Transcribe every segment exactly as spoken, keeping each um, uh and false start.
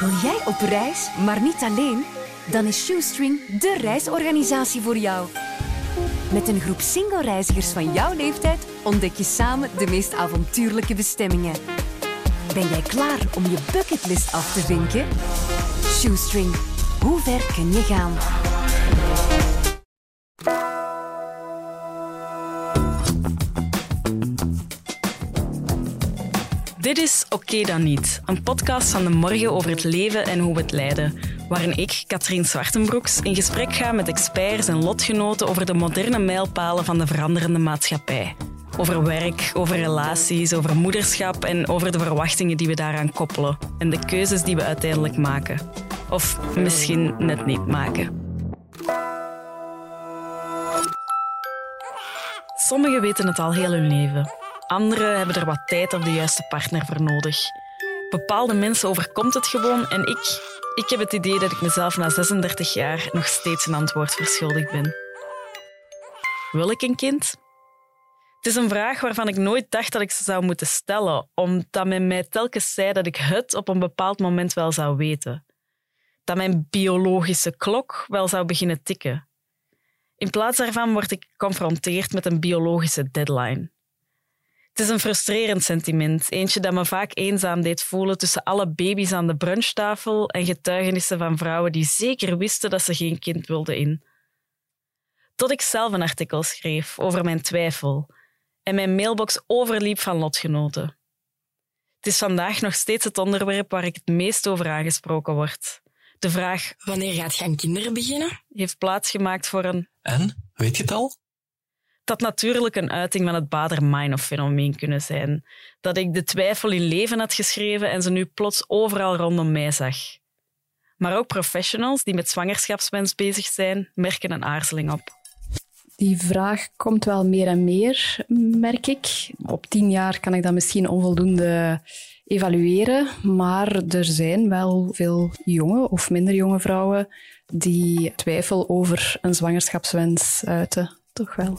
Wil jij op reis, maar niet alleen? Dan is Shoestring de reisorganisatie voor jou. Met een groep single reizigers van jouw leeftijd ontdek je samen de meest avontuurlijke bestemmingen. Ben jij klaar om je bucketlist af te vinken? Shoestring, hoe ver kun je gaan? Dit is Oké dan niet, een podcast van de morgen over het leven en hoe we het leiden, waarin ik, Katrin Swartenbroux, in gesprek ga met experts en lotgenoten over de moderne mijlpalen van de veranderende maatschappij. Over werk, over relaties, over moederschap en over de verwachtingen die we daaraan koppelen en de keuzes die we uiteindelijk maken. Of misschien net niet maken. Sommigen weten het al heel hun leven. Anderen hebben er wat tijd of de juiste partner voor nodig. Bepaalde mensen overkomt het gewoon en ik, ik heb het idee dat ik mezelf na zesendertig jaar nog steeds een antwoord verschuldigd ben. Wil ik een kind? Het is een vraag waarvan ik nooit dacht dat ik ze zou moeten stellen, omdat men mij telkens zei dat ik het op een bepaald moment wel zou weten. Dat mijn biologische klok wel zou beginnen tikken. In plaats daarvan word ik geconfronteerd met een biologische deadline. Het is een frustrerend sentiment, eentje dat me vaak eenzaam deed voelen tussen alle baby's aan de brunchtafel en getuigenissen van vrouwen die zeker wisten dat ze geen kind wilden in. Tot ik zelf een artikel schreef over mijn twijfel en mijn mailbox overliep van lotgenoten. Het is vandaag nog steeds het onderwerp waar ik het meest over aangesproken word. De vraag wanneer gaat je aan kinderen beginnen heeft plaatsgemaakt voor een... En? Weet je het al? Dat natuurlijk een uiting van het Baader-Meinhof-fenomeen kunnen zijn. Dat ik de twijfel in leven had geschreven en ze nu plots overal rondom mij zag. Maar ook professionals die met zwangerschapswens bezig zijn, merken een aarzeling op. Die vraag komt wel meer en meer, merk ik. Op tien jaar kan ik dat misschien onvoldoende evalueren, maar er zijn wel veel jonge of minder jonge vrouwen die twijfel over een zwangerschapswens uiten. Toch wel.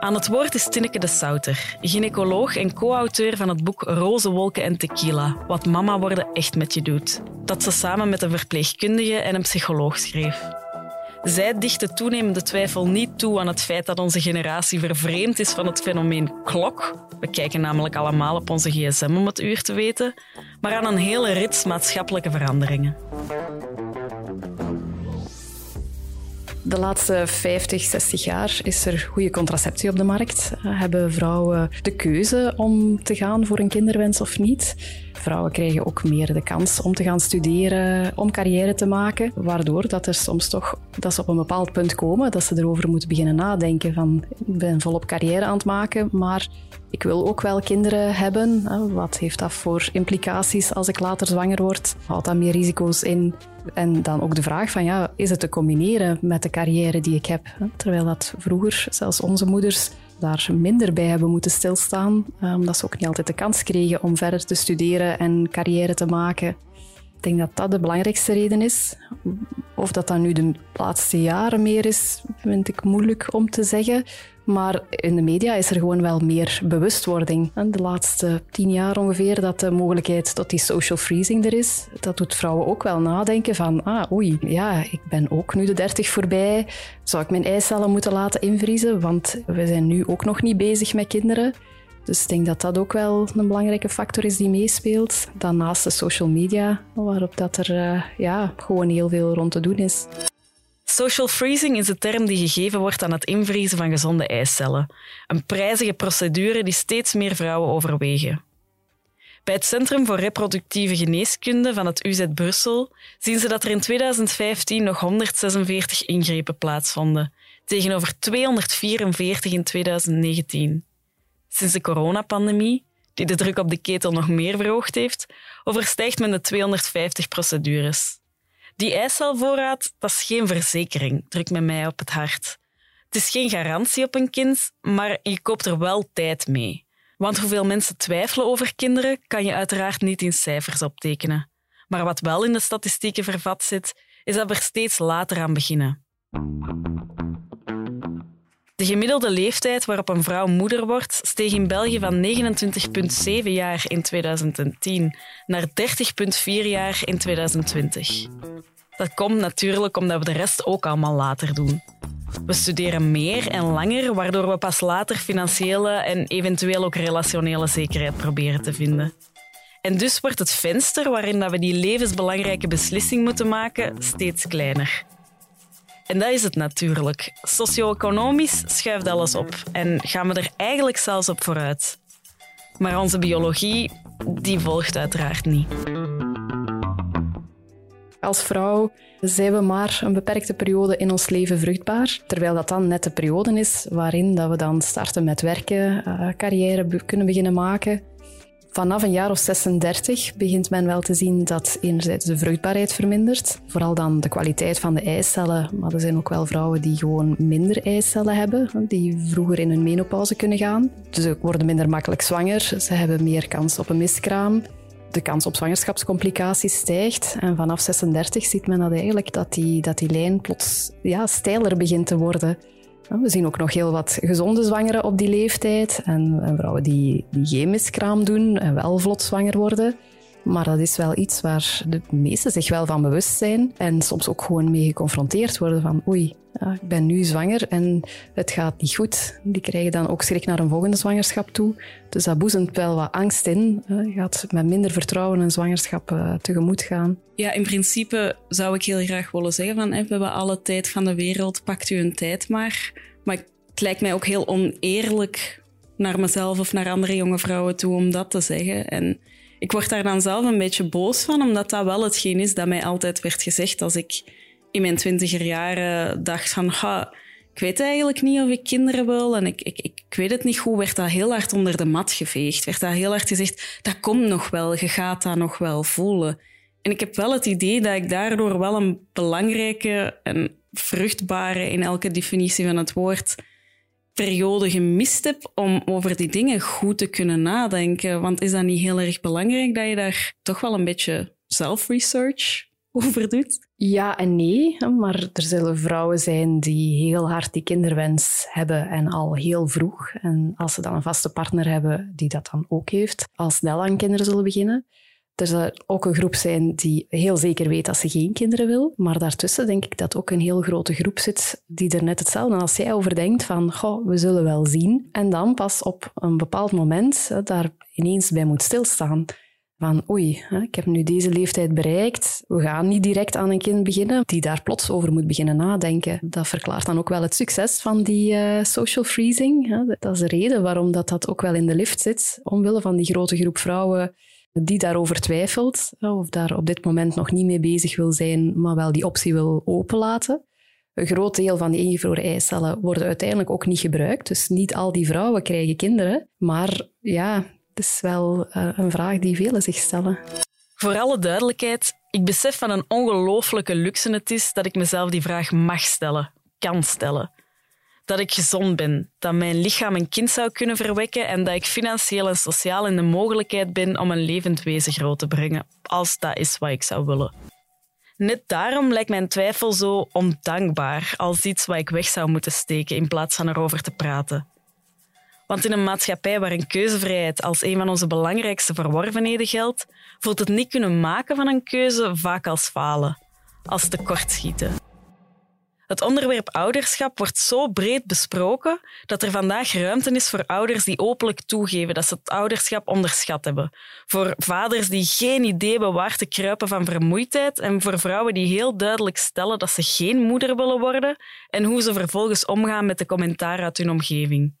Aan het woord is Tinneke de Souter, gynaecoloog en co-auteur van het boek Roze Wolken en tequila, wat mama worden echt met je doet, dat ze samen met een verpleegkundige en een psycholoog schreef. Zij dicht de toenemende twijfel niet toe aan het feit dat onze generatie vervreemd is van het fenomeen klok. We kijken namelijk allemaal op onze gsm om het uur te weten, maar aan een hele rits maatschappelijke veranderingen. De laatste vijftig, zestig jaar is er goede contraceptie op de markt. Hebben vrouwen de keuze om te gaan voor een kinderwens of niet? Vrouwen krijgen ook meer de kans om te gaan studeren, om carrière te maken, waardoor dat er soms toch dat ze op een bepaald punt komen dat ze erover moeten beginnen nadenken van ik ben volop carrière aan het maken, maar ik wil ook wel kinderen hebben. Wat heeft dat voor implicaties als ik later zwanger word? Houdt dat meer risico's in? En dan ook de vraag van ja, is het te combineren met de carrière die ik heb? Terwijl dat vroeger, zelfs onze moeders, daar minder bij hebben moeten stilstaan, omdat ze ook niet altijd de kans kregen om verder te studeren en carrière te maken. Ik denk dat dat de belangrijkste reden is. Of dat dat nu de laatste jaren meer is, vind ik moeilijk om te zeggen. Maar in de media is er gewoon wel meer bewustwording. De laatste tien jaar ongeveer, dat de mogelijkheid tot die social freezing er is, dat doet vrouwen ook wel nadenken van ah, oei, ja, ik ben ook nu de dertig voorbij. Zou ik mijn eicellen moeten laten invriezen? Want we zijn nu ook nog niet bezig met kinderen. Dus ik denk dat dat ook wel een belangrijke factor is die meespeelt. Dan naast de social media, waarop dat er ja, gewoon heel veel rond te doen is. Social freezing is de term die gegeven wordt aan het invriezen van gezonde eicellen. Een prijzige procedure die steeds meer vrouwen overwegen. Bij het Centrum voor Reproductieve Geneeskunde van het U Z Brussel zien ze dat er in tweeduizend vijftien nog honderdzesenveertig ingrepen plaatsvonden, tegenover tweehonderdvierenveertig in tweeduizend negentien. Sinds de coronapandemie, die de druk op de ketel nog meer verhoogd heeft, overstijgt men de tweehonderdvijftig procedures. Die eicelvoorraad, dat is geen verzekering, drukt men mij op het hart. Het is geen garantie op een kind, maar je koopt er wel tijd mee. Want hoeveel mensen twijfelen over kinderen, kan je uiteraard niet in cijfers optekenen. Maar wat wel in de statistieken vervat zit, is dat we er steeds later aan beginnen. De gemiddelde leeftijd waarop een vrouw moeder wordt steeg in België van negenentwintig komma zeven jaar in tweeduizend tien naar dertig komma vier jaar in tweeduizend twintig. Dat komt natuurlijk omdat we de rest ook allemaal later doen. We studeren meer en langer, waardoor we pas later financiële en eventueel ook relationele zekerheid proberen te vinden. En dus wordt het venster waarin we die levensbelangrijke beslissing moeten maken steeds kleiner. En dat is het natuurlijk. Socio-economisch schuift alles op en gaan we er eigenlijk zelfs op vooruit. Maar onze biologie, die volgt uiteraard niet. Als vrouw zijn we maar een beperkte periode in ons leven vruchtbaar, terwijl dat dan net de periode is waarin dat we dan starten met werken, carrière kunnen beginnen maken. Vanaf een jaar of zesendertig begint men wel te zien dat enerzijds de vruchtbaarheid vermindert. Vooral dan de kwaliteit van de eicellen. Maar er zijn ook wel vrouwen die gewoon minder eicellen hebben, die vroeger in hun menopauze kunnen gaan. Dus ze worden minder makkelijk zwanger. Ze hebben meer kans op een miskraam. De kans op zwangerschapscomplicaties stijgt. En vanaf zesendertig ziet men dat eigenlijk dat die, dat die lijn plots ja, steiler begint te worden. We zien ook nog heel wat gezonde zwangeren op die leeftijd en vrouwen die, die geen miskraam doen en wel vlot zwanger worden. Maar dat is wel iets waar de meesten zich wel van bewust zijn en soms ook gewoon mee geconfronteerd worden van oei, ja, ik ben nu zwanger en het gaat niet goed. Die krijgen dan ook schrik naar een volgende zwangerschap toe. Dus dat boezemt wel wat angst in. Je gaat met minder vertrouwen een zwangerschap uh, tegemoet gaan. Ja, in principe zou ik heel graag willen zeggen van hey, we hebben alle tijd van de wereld, pakt u een tijd maar. Maar het lijkt mij ook heel oneerlijk naar mezelf of naar andere jonge vrouwen toe om dat te zeggen. En ik word daar dan zelf een beetje boos van, omdat dat wel hetgeen is dat mij altijd werd gezegd als ik in mijn twintiger jaren dacht van ha, ik weet eigenlijk niet of ik kinderen wil en ik, ik, ik weet het niet goed, werd dat heel hard onder de mat geveegd. Werd dat heel hard gezegd, dat komt nog wel, je gaat dat nog wel voelen. En ik heb wel het idee dat ik daardoor wel een belangrijke en vruchtbare, in elke definitie van het woord, periode gemist heb om over die dingen goed te kunnen nadenken. Want is dat niet heel erg belangrijk dat je daar toch wel een beetje zelfresearch over doet? Ja en nee, maar er zullen vrouwen zijn die heel hard die kinderwens hebben en al heel vroeg. En als ze dan een vaste partner hebben die dat dan ook heeft, al snel aan kinderen zullen beginnen. Er zal ook een groep zijn die heel zeker weet dat ze geen kinderen wil. Maar daartussen denk ik dat ook een heel grote groep zit die er net hetzelfde als jij over denkt van goh, we zullen wel zien. En dan pas op een bepaald moment hè, daar ineens bij moet stilstaan. Van oei, hè, ik heb nu deze leeftijd bereikt. We gaan niet direct aan een kind beginnen die daar plots over moet beginnen nadenken. Dat verklaart dan ook wel het succes van die uh, social freezing. Hè. Dat is de reden waarom dat, dat ook wel in de lift zit. Omwille van die grote groep vrouwen die daarover twijfelt of daar op dit moment nog niet mee bezig wil zijn, maar wel die optie wil openlaten. Een groot deel van die ingevroren eicellen worden uiteindelijk ook niet gebruikt, dus niet al die vrouwen krijgen kinderen. Maar ja, het is wel een vraag die velen zich stellen. Voor alle duidelijkheid, ik besef van een ongelooflijke luxe het is dat ik mezelf die vraag mag stellen, kan stellen. Dat ik gezond ben, dat mijn lichaam een kind zou kunnen verwekken en dat ik financieel en sociaal in de mogelijkheid ben om een levend wezen groot te brengen, als dat is wat ik zou willen. Net daarom lijkt mijn twijfel zo ondankbaar als iets wat ik weg zou moeten steken in plaats van erover te praten. Want in een maatschappij waarin keuzevrijheid als een van onze belangrijkste verworvenheden geldt, voelt het niet kunnen maken van een keuze vaak als falen, als tekortschieten. Het onderwerp ouderschap wordt zo breed besproken dat er vandaag ruimte is voor ouders die openlijk toegeven dat ze het ouderschap onderschat hebben. Voor vaders die geen idee hebben waar te kruipen van vermoeidheid en voor vrouwen die heel duidelijk stellen dat ze geen moeder willen worden en hoe ze vervolgens omgaan met de commentaar uit hun omgeving.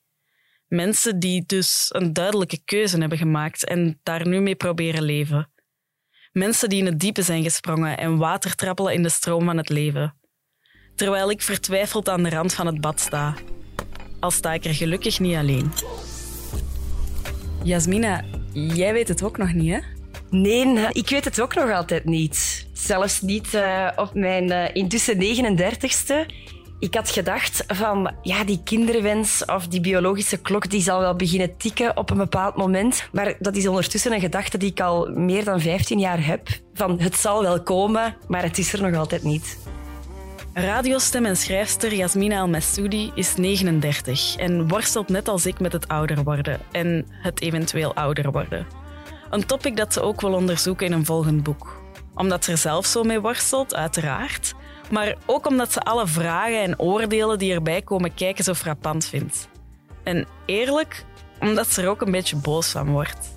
Mensen die dus een duidelijke keuze hebben gemaakt en daar nu mee proberen leven. Mensen die in het diepe zijn gesprongen en water trappelen in de stroom van het leven. Terwijl ik vertwijfeld aan de rand van het bad sta. Al sta ik er gelukkig niet alleen. Yasmina, jij weet het ook nog niet, hè? Nee, ik weet het ook nog altijd niet. Zelfs niet uh, op mijn uh, intussen negenendertigste. Ik had gedacht van, ja, die kinderwens of die biologische klok die zal wel beginnen tikken op een bepaald moment. Maar dat is ondertussen een gedachte die ik al meer dan vijftien jaar heb. Van, het zal wel komen, maar het is er nog altijd niet. Radiostem en schrijfster Yasmina El Messaoudi is negenendertig en worstelt net als ik met het ouder worden en het eventueel ouder worden. Een topic dat ze ook wil onderzoeken in een volgend boek. Omdat ze er zelf zo mee worstelt, uiteraard, maar ook omdat ze alle vragen en oordelen die erbij komen kijken zo frappant vindt. En eerlijk, omdat ze er ook een beetje boos van wordt.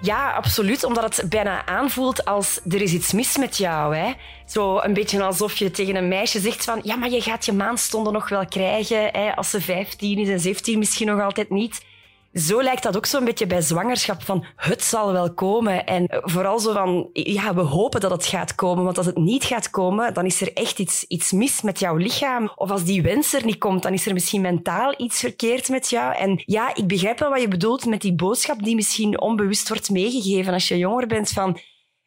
Ja, absoluut. Omdat het bijna aanvoelt als er is iets mis met jou. Hè? Zo een beetje alsof je tegen een meisje zegt van ja, maar je gaat je maandstonden nog wel krijgen. Hè? Als ze vijftien is en zeventien misschien nog altijd niet. Zo lijkt dat ook zo'n beetje bij zwangerschap van het zal wel komen. En vooral zo van ja, we hopen dat het gaat komen. Want als het niet gaat komen, dan is er echt iets, iets mis met jouw lichaam. Of als die wens er niet komt, dan is er misschien mentaal iets verkeerd met jou. En ja, ik begrijp wel wat je bedoelt met die boodschap die misschien onbewust wordt meegegeven als je jonger bent van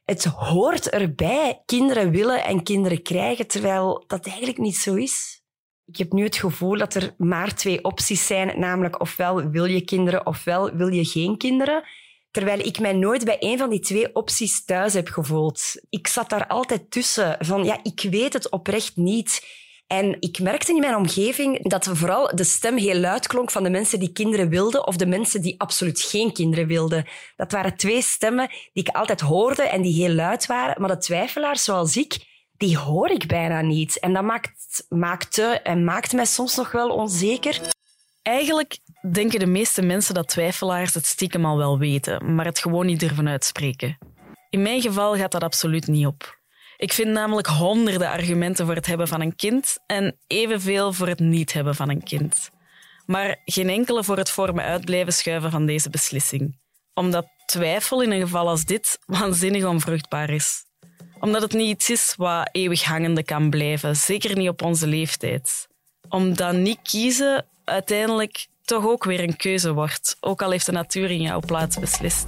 het hoort erbij. Kinderen willen en kinderen krijgen, terwijl dat eigenlijk niet zo is. Ik heb nu het gevoel dat er maar twee opties zijn, namelijk ofwel wil je kinderen ofwel wil je geen kinderen. Terwijl ik mij nooit bij een van die twee opties thuis heb gevoeld. Ik zat daar altijd tussen, van ja, ik weet het oprecht niet. En ik merkte in mijn omgeving dat vooral de stem heel luid klonk van de mensen die kinderen wilden of de mensen die absoluut geen kinderen wilden. Dat waren twee stemmen die ik altijd hoorde en die heel luid waren, maar de twijfelaars zoals ik, die hoor ik bijna niet. En dat maakt, maakte en maakt mij soms nog wel onzeker. Eigenlijk denken de meeste mensen dat twijfelaars het stiekem al wel weten, maar het gewoon niet durven uitspreken. In mijn geval gaat dat absoluut niet op. Ik vind namelijk honderden argumenten voor het hebben van een kind en evenveel voor het niet hebben van een kind. Maar geen enkele voor het voor me uit blijven schuiven van deze beslissing. Omdat twijfel in een geval als dit waanzinnig onvruchtbaar is. Omdat het niet iets is wat eeuwig hangende kan blijven, zeker niet op onze leeftijd. Omdat niet kiezen uiteindelijk toch ook weer een keuze wordt, ook al heeft de natuur in jouw plaats beslist.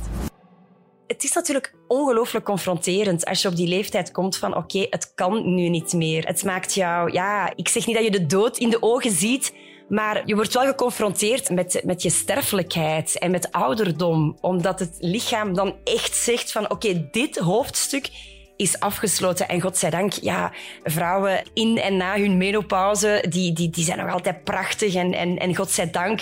Het is natuurlijk ongelooflijk confronterend als je op die leeftijd komt van oké, okay, het kan nu niet meer. Het maakt jou, ja, ik zeg niet dat je de dood in de ogen ziet, maar je wordt wel geconfronteerd met, met je sterfelijkheid en met ouderdom. Omdat het lichaam dan echt zegt van oké, okay, dit hoofdstuk is afgesloten. En godzijdank, ja, vrouwen in en na hun menopauze, die, die, die zijn nog altijd prachtig. En, en, en godzijdank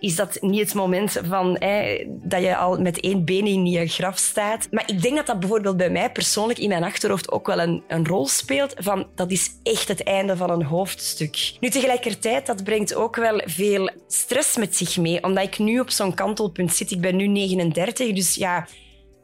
is dat niet het moment van, hè, dat je al met één been in je graf staat. Maar ik denk dat dat bijvoorbeeld bij mij persoonlijk in mijn achterhoofd ook wel een, een rol speelt. Van, dat is echt het einde van een hoofdstuk. Nu, tegelijkertijd, dat brengt ook wel veel stress met zich mee. Omdat ik nu op zo'n kantelpunt zit. Ik ben nu negenendertig, dus ja...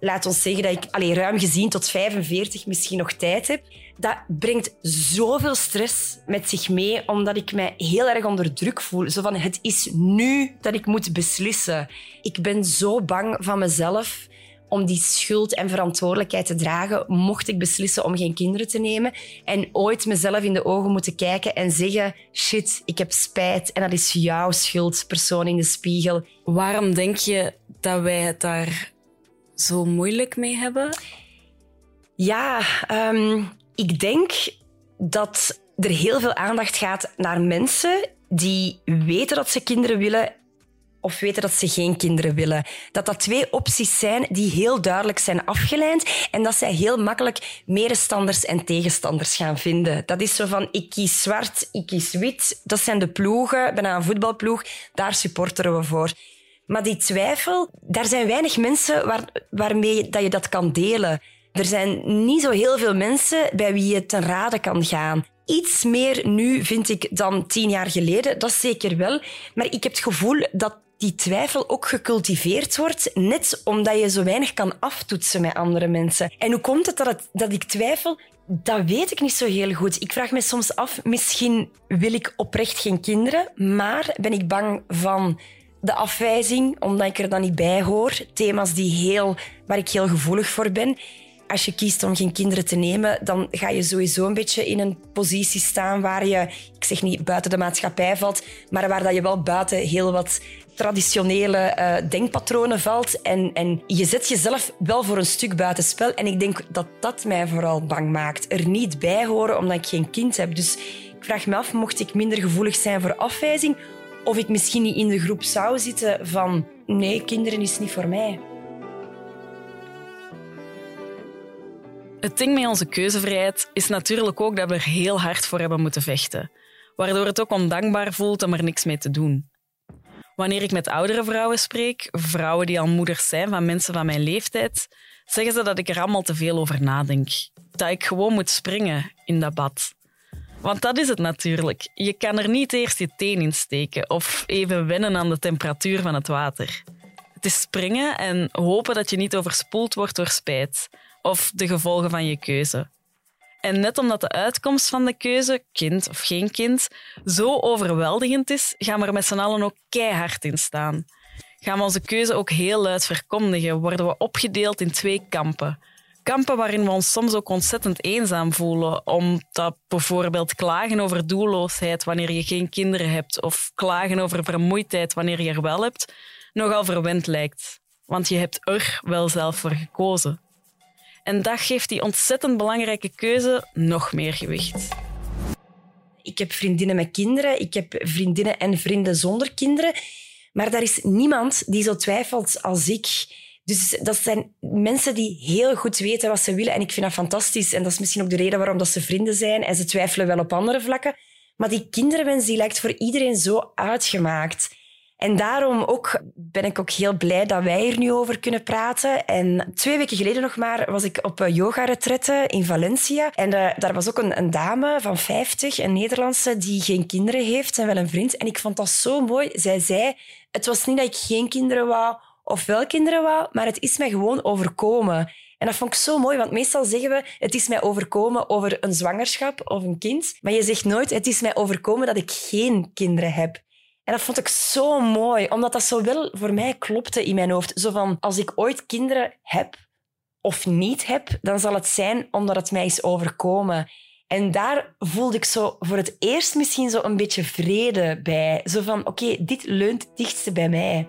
Laat ons zeggen dat ik allee, ruim gezien tot vijfenveertig misschien nog tijd heb. Dat brengt zoveel stress met zich mee, omdat ik mij heel erg onder druk voel. Zo van, het is nu dat ik moet beslissen. Ik ben zo bang van mezelf om die schuld en verantwoordelijkheid te dragen, mocht ik beslissen om geen kinderen te nemen. En ooit mezelf in de ogen moeten kijken en zeggen, shit, ik heb spijt en dat is jouw schuld, persoon in de spiegel. Waarom denk je dat wij het daar... zo moeilijk mee hebben? Ja, um, ik denk dat er heel veel aandacht gaat naar mensen die weten dat ze kinderen willen of weten dat ze geen kinderen willen. Dat dat twee opties zijn die heel duidelijk zijn afgeleid en dat zij heel makkelijk medestanders en tegenstanders gaan vinden. Dat is zo van, ik kies zwart, ik kies wit. Dat zijn de ploegen, bijna een voetbalploeg, daar supporteren we voor. Maar die twijfel, daar zijn weinig mensen waar, waarmee dat je dat kan delen. Er zijn niet zo heel veel mensen bij wie je ten rade kan gaan. Iets meer nu, vind ik, dan tien jaar geleden, dat zeker wel. Maar ik heb het gevoel dat die twijfel ook gecultiveerd wordt, net omdat je zo weinig kan aftoetsen met andere mensen. En hoe komt het dat, het, dat ik twijfel? Dat weet ik niet zo heel goed. Ik vraag me soms af, misschien wil ik oprecht geen kinderen, maar ben ik bang van... de afwijzing, omdat ik er dan niet bij hoor. Thema's die heel, waar ik heel gevoelig voor ben. Als je kiest om geen kinderen te nemen, dan ga je sowieso een beetje in een positie staan waar je, ik zeg niet buiten de maatschappij valt, maar waar dat je wel buiten heel wat traditionele uh, denkpatronen valt. En, en je zet jezelf wel voor een stuk buitenspel. En ik denk dat dat mij vooral bang maakt. Er niet bij horen, omdat ik geen kind heb. Dus ik vraag me af, mocht ik minder gevoelig zijn voor afwijzing... of ik misschien niet in de groep zou zitten van... nee, kinderen is niet voor mij. Het ding met onze keuzevrijheid is natuurlijk ook dat we er heel hard voor hebben moeten vechten, waardoor het ook ondankbaar voelt om er niks mee te doen. Wanneer ik met oudere vrouwen spreek, vrouwen die al moeders zijn van mensen van mijn leeftijd, zeggen ze dat ik er allemaal te veel over nadenk. Dat ik gewoon moet springen in dat bad. Want dat is het natuurlijk. Je kan er niet eerst je teen in steken of even wennen aan de temperatuur van het water. Het is springen en hopen dat je niet overspoeld wordt door spijt of de gevolgen van je keuze. En net omdat de uitkomst van de keuze, kind of geen kind, zo overweldigend is, gaan we er met z'n allen ook keihard in staan. Gaan we onze keuze ook heel luid verkondigen, worden we opgedeeld in twee kampen. Kampen waarin we ons soms ook ontzettend eenzaam voelen, omdat bijvoorbeeld klagen over doelloosheid wanneer je geen kinderen hebt of klagen over vermoeidheid wanneer je er wel hebt, nogal verwend lijkt. Want je hebt er wel zelf voor gekozen. En dat geeft die ontzettend belangrijke keuze nog meer gewicht. Ik heb vriendinnen met kinderen, ik heb vriendinnen en vrienden zonder kinderen. Maar daar is niemand die zo twijfelt als ik. Dus dat zijn mensen die heel goed weten wat ze willen. En ik vind dat fantastisch. En dat is misschien ook de reden waarom dat ze vrienden zijn. En ze twijfelen wel op andere vlakken. Maar die kinderwens die lijkt voor iedereen zo uitgemaakt. En daarom ook ben ik ook heel blij dat wij hier nu over kunnen praten. En twee weken geleden nog maar was ik op yoga-retretten in Valencia. En uh, daar was ook een, een dame van vijftig, een Nederlandse, die geen kinderen heeft en wel een vriend. En ik vond dat zo mooi. Zij zei, het was niet dat ik geen kinderen wou of wel kinderen wou, maar het is mij gewoon overkomen. En dat vond ik zo mooi, want meestal zeggen we het is mij overkomen over een zwangerschap of een kind. Maar je zegt nooit, het is mij overkomen dat ik geen kinderen heb. En dat vond ik zo mooi, omdat dat zo wel voor mij klopte in mijn hoofd. Zo van, als ik ooit kinderen heb of niet heb, dan zal het zijn omdat het mij is overkomen. En daar voelde ik zo voor het eerst misschien zo een beetje vrede bij. Zo van, oké, okay, dit leunt het dichtste bij mij.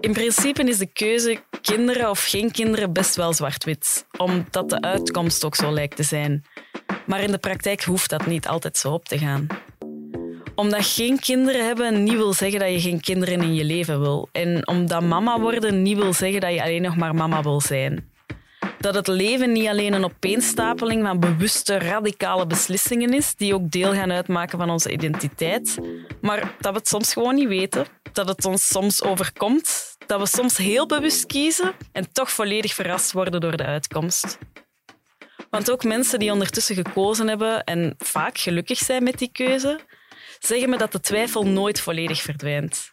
In principe is de keuze kinderen of geen kinderen best wel zwart-wit, omdat de uitkomst ook zo lijkt te zijn. Maar in de praktijk hoeft dat niet altijd zo op te gaan. Omdat geen kinderen hebben niet wil zeggen dat je geen kinderen in je leven wil. En omdat mama worden niet wil zeggen dat je alleen nog maar mama wil zijn. Dat het leven niet alleen een opeenstapeling van bewuste, radicale beslissingen is, die ook deel gaan uitmaken van onze identiteit, maar dat we het soms gewoon niet weten, dat het ons soms overkomt, dat we soms heel bewust kiezen en toch volledig verrast worden door de uitkomst. Want ook mensen die ondertussen gekozen hebben en vaak gelukkig zijn met die keuze, zeggen me dat de twijfel nooit volledig verdwijnt.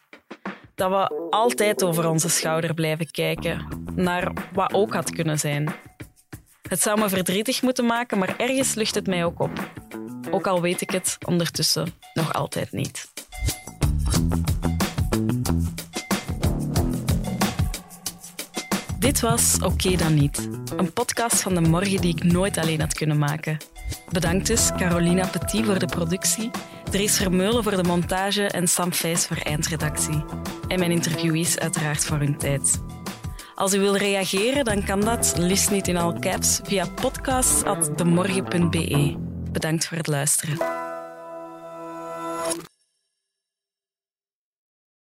Dat we altijd over onze schouder blijven kijken, naar wat ook had kunnen zijn. Het zou me verdrietig moeten maken, maar ergens lucht het mij ook op. Ook al weet ik het ondertussen nog altijd niet. Dit was Oké dan niet, een podcast van de morgen die ik nooit alleen had kunnen maken. Bedankt dus Carolina Petit voor de productie, Dries Vermeulen voor de montage en Sam Feys voor eindredactie. En mijn interviewees uiteraard voor hun tijd. Als u wil reageren, dan kan dat, liefst niet in all caps, via podcast at de morgen punt be. Bedankt voor het luisteren.